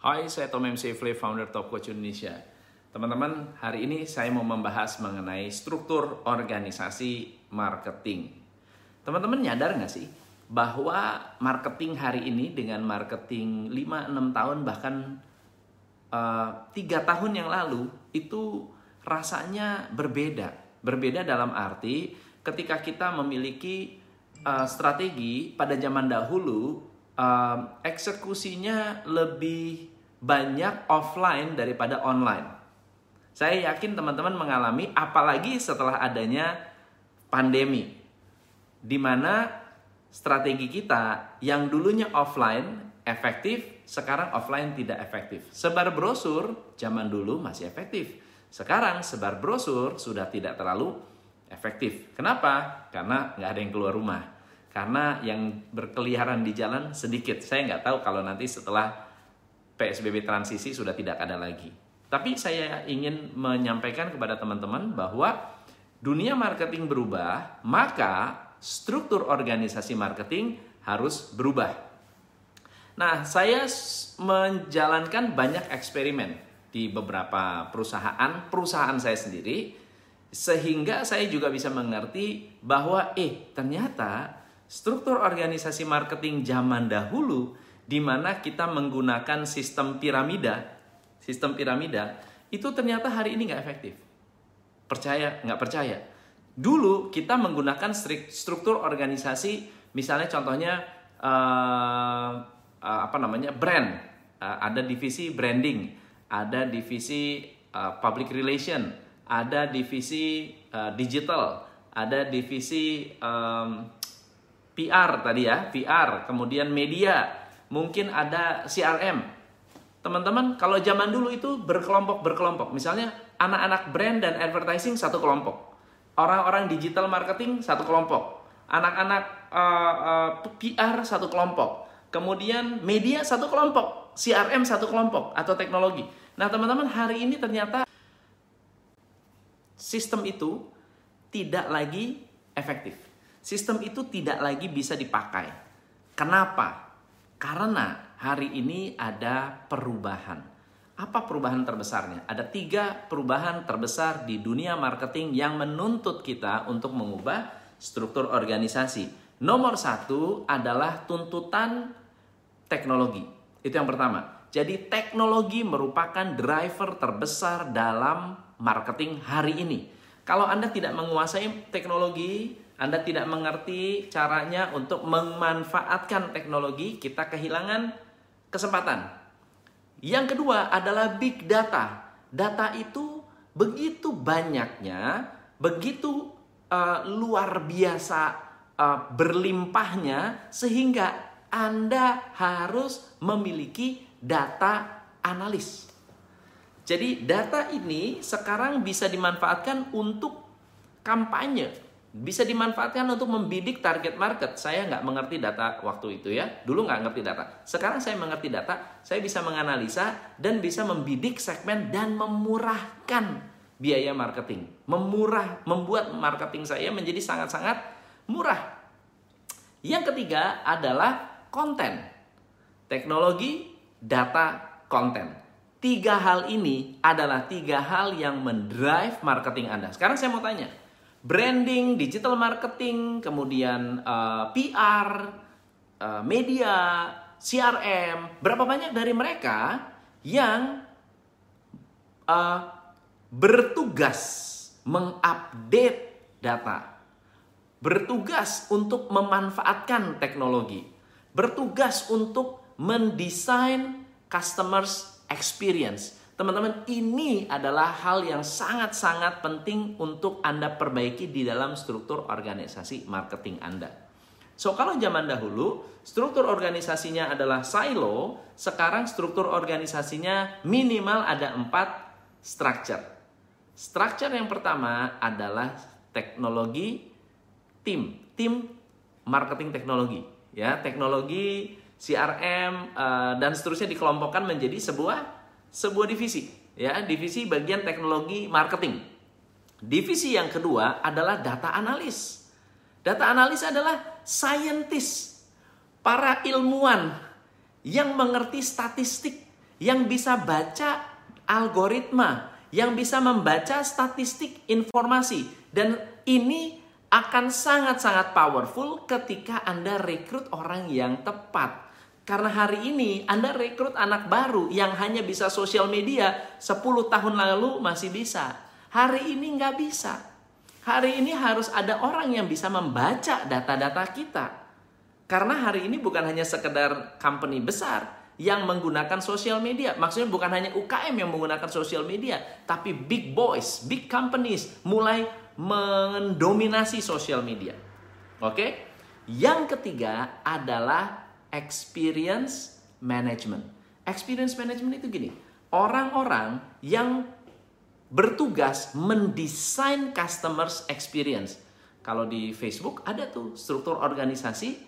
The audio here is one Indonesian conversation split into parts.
Hai, saya Tom MC Flee, founder Top Coach Indonesia. Teman-teman, hari ini saya mau membahas mengenai struktur organisasi marketing. Teman-teman nyadar nggak sih bahwa marketing hari ini dengan marketing 5-6 tahun bahkan 3 tahun yang lalu itu rasanya berbeda. Berbeda dalam arti ketika kita memiliki strategi pada zaman dahulu, eksekusinya lebih banyak offline daripada online. Saya yakin teman-teman mengalami, apalagi setelah adanya pandemi, di mana strategi kita yang dulunya offline efektif, sekarang offline tidak efektif. Sebar brosur zaman dulu masih efektif, sekarang sebar brosur sudah tidak terlalu efektif. Kenapa? Karena nggak ada yang keluar rumah. Karena yang berkeliaran di jalan sedikit. Saya nggak tahu kalau nanti setelah PSBB transisi sudah tidak ada lagi. Tapi saya ingin menyampaikan kepada teman-teman bahwa dunia marketing berubah, maka struktur organisasi marketing harus berubah. Nah, saya menjalankan banyak eksperimen di beberapa perusahaan saya sendiri, sehingga saya juga bisa mengerti bahwa ternyata struktur organisasi marketing zaman dahulu, di mana kita menggunakan sistem piramida itu ternyata hari ini nggak efektif. Percaya nggak percaya? Dulu kita menggunakan struktur organisasi, misalnya contohnya brand, ada divisi branding, ada divisi public relation, ada divisi digital, ada divisi PR tadi ya, PR, kemudian media, mungkin ada CRM. Teman-teman, kalau zaman dulu itu berkelompok-berkelompok. Misalnya anak-anak brand dan advertising satu kelompok. Orang-orang digital marketing satu kelompok. Anak-anak PR satu kelompok. Kemudian media satu kelompok, CRM satu kelompok atau teknologi. Nah, teman-teman, hari ini ternyata sistem itu tidak lagi efektif. Sistem itu tidak lagi bisa dipakai. Kenapa? Karena hari ini ada perubahan. Apa perubahan terbesarnya? Ada 3 perubahan terbesar di dunia marketing yang menuntut kita untuk mengubah struktur organisasi. Nomor 1 adalah tuntutan teknologi. Itu yang pertama. Jadi teknologi merupakan driver terbesar dalam marketing hari ini. Kalau Anda tidak menguasai teknologi, Anda tidak mengerti caranya untuk memanfaatkan teknologi, kita kehilangan kesempatan. Yang kedua adalah big data. Data itu begitu banyaknya, begitu luar biasa berlimpahnya, sehingga Anda harus memiliki data analis. Jadi data ini sekarang bisa dimanfaatkan untuk kampanye. Bisa dimanfaatkan untuk membidik target market. Saya nggak mengerti data waktu itu ya. Dulu nggak ngerti data. Sekarang saya mengerti data. Saya bisa menganalisa dan bisa membidik segmen dan memurahkan biaya marketing. Membuat marketing saya menjadi sangat-sangat murah. Yang ketiga adalah konten. Teknologi, data, konten. 3 hal ini adalah 3 hal yang mendrive marketing Anda. Sekarang saya mau tanya. Branding, digital marketing, kemudian PR, media, CRM. Berapa banyak dari mereka yang bertugas mengupdate data, bertugas untuk memanfaatkan teknologi, bertugas untuk mendesain customers experience. Teman-teman, ini adalah hal yang sangat-sangat penting untuk Anda perbaiki di dalam struktur organisasi marketing Anda. So, kalau zaman dahulu, struktur organisasinya adalah silo, sekarang struktur organisasinya minimal ada 4 structure. Structure yang pertama adalah teknologi tim. Tim marketing teknologi. Ya, teknologi, CRM, dan seterusnya dikelompokkan menjadi sebuah divisi, ya, divisi bagian teknologi marketing. Divisi yang kedua adalah data analis. Data analis adalah scientist, para ilmuwan yang mengerti statistik, yang bisa baca algoritma, yang bisa membaca statistik informasi. Dan ini akan sangat-sangat powerful ketika Anda rekrut orang yang tepat. Karena hari ini Anda rekrut anak baru yang hanya bisa sosial media, 10 tahun lalu masih bisa. Hari ini nggak bisa. Hari ini harus ada orang yang bisa membaca data-data kita. Karena hari ini bukan hanya sekedar company besar yang menggunakan sosial media. Maksudnya bukan hanya UKM yang menggunakan sosial media, tapi big boys, big companies mulai mendominasi sosial media. Oke? Yang ketiga adalah experience management. Experience management itu gini, orang-orang yang bertugas mendesain customers experience. Kalau di Facebook ada tuh struktur organisasi,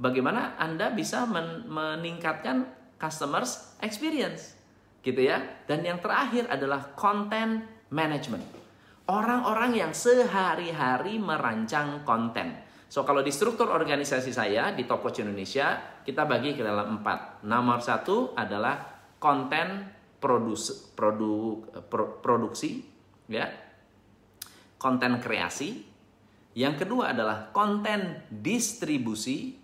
bagaimana Anda bisa meningkatkan customers experience, gitu ya. Dan yang terakhir adalah content management. Orang-orang yang sehari-hari merancang konten. So, kalau di struktur organisasi saya di Top Coach Indonesia, kita bagi ke dalam 4. Nomor 1 adalah konten produksi, ya, konten kreasi. Yang kedua adalah konten distribusi.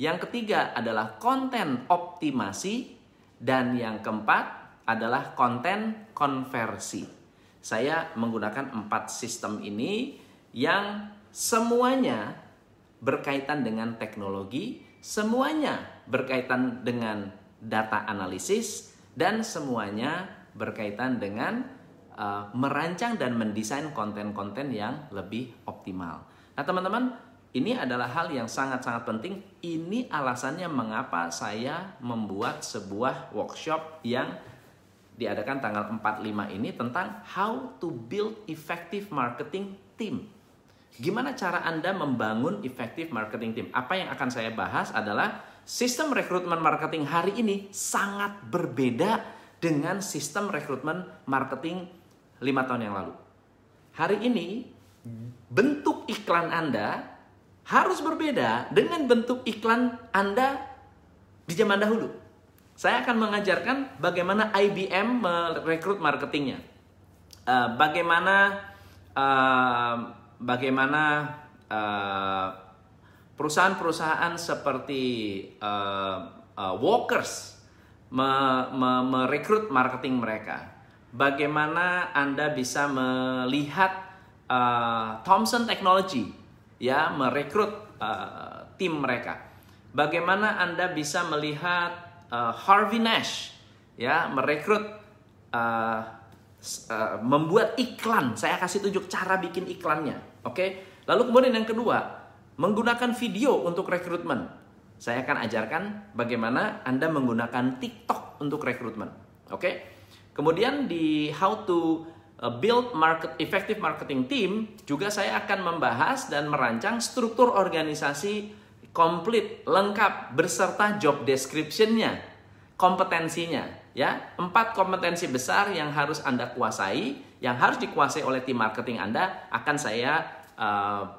Yang ketiga adalah konten optimasi. Dan yang keempat adalah konten konversi. Saya menggunakan 4 sistem ini yang semuanya berkaitan dengan teknologi, semuanya berkaitan dengan data analisis, dan semuanya berkaitan dengan merancang dan mendesain konten-konten yang lebih optimal. Nah, teman-teman, ini adalah hal yang sangat-sangat penting. Ini alasannya mengapa saya membuat sebuah workshop yang diadakan tanggal 4-5 ini tentang how to build effective marketing team. Gimana cara Anda membangun effective marketing team? Apa yang akan saya bahas adalah sistem rekrutmen marketing hari ini sangat berbeda dengan sistem rekrutmen marketing 5 tahun yang lalu. Hari ini bentuk iklan Anda harus berbeda dengan bentuk iklan Anda di zaman dahulu. Saya akan mengajarkan bagaimana IBM merekrut marketingnya, bagaimana perusahaan-perusahaan seperti Walkers merekrut marketing mereka, bagaimana Anda bisa melihat Thomson Technology, ya, merekrut tim mereka. Bagaimana Anda bisa melihat Harvey Nash, ya, merekrut, membuat iklan. Saya kasih tunjuk cara bikin iklannya, oke? Lalu kemudian yang kedua, menggunakan video untuk rekrutmen. Saya akan ajarkan bagaimana Anda menggunakan TikTok untuk rekrutmen, oke? Kemudian di how to build effective marketing team, juga saya akan membahas dan merancang struktur organisasi komplit, lengkap, berserta job description-nya, kompetensinya, ya. 4 kompetensi besar yang harus Anda kuasai, yang harus dikuasai oleh tim marketing Anda, akan saya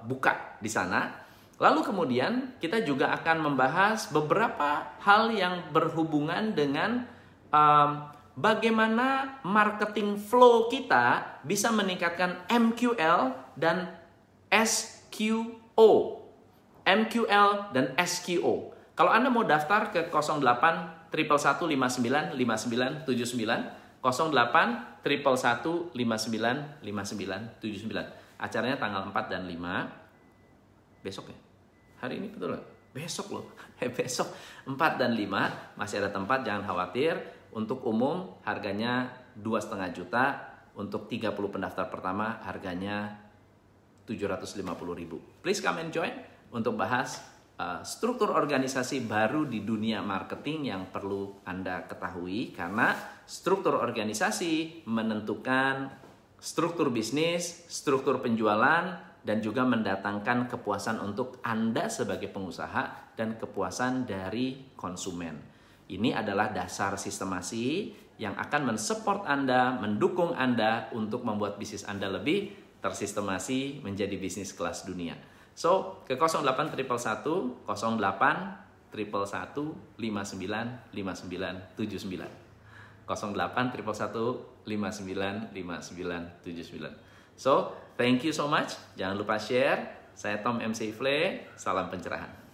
buka di sana. Lalu kemudian kita juga akan membahas beberapa hal yang berhubungan dengan bagaimana marketing flow kita bisa meningkatkan MQL dan SQO. MQL dan SQO. Kalau Anda mau daftar ke 08-111-59-5979, 08-111-59-5979. Acaranya tanggal 4 dan 5. Besok ya? Hari ini betul nggak? Besok loh. Besok 4 dan 5 masih ada tempat, jangan khawatir. Untuk umum harganya 2,5 juta, untuk 30 pendaftar pertama harganya 750.000. Please come and join untuk bahas struktur organisasi baru di dunia marketing yang perlu Anda ketahui, karena struktur organisasi menentukan struktur bisnis, struktur penjualan, dan juga mendatangkan kepuasan untuk Anda sebagai pengusaha dan kepuasan dari konsumen. Ini adalah dasar sistemasi yang akan mensupport Anda, mendukung Anda untuk membuat bisnis Anda lebih tersistemasi menjadi bisnis kelas dunia. So, ke 08-111-59-5979. 081119595979. So, thank you so much. Jangan lupa share. Saya Tom MC Flee, salam pencerahan.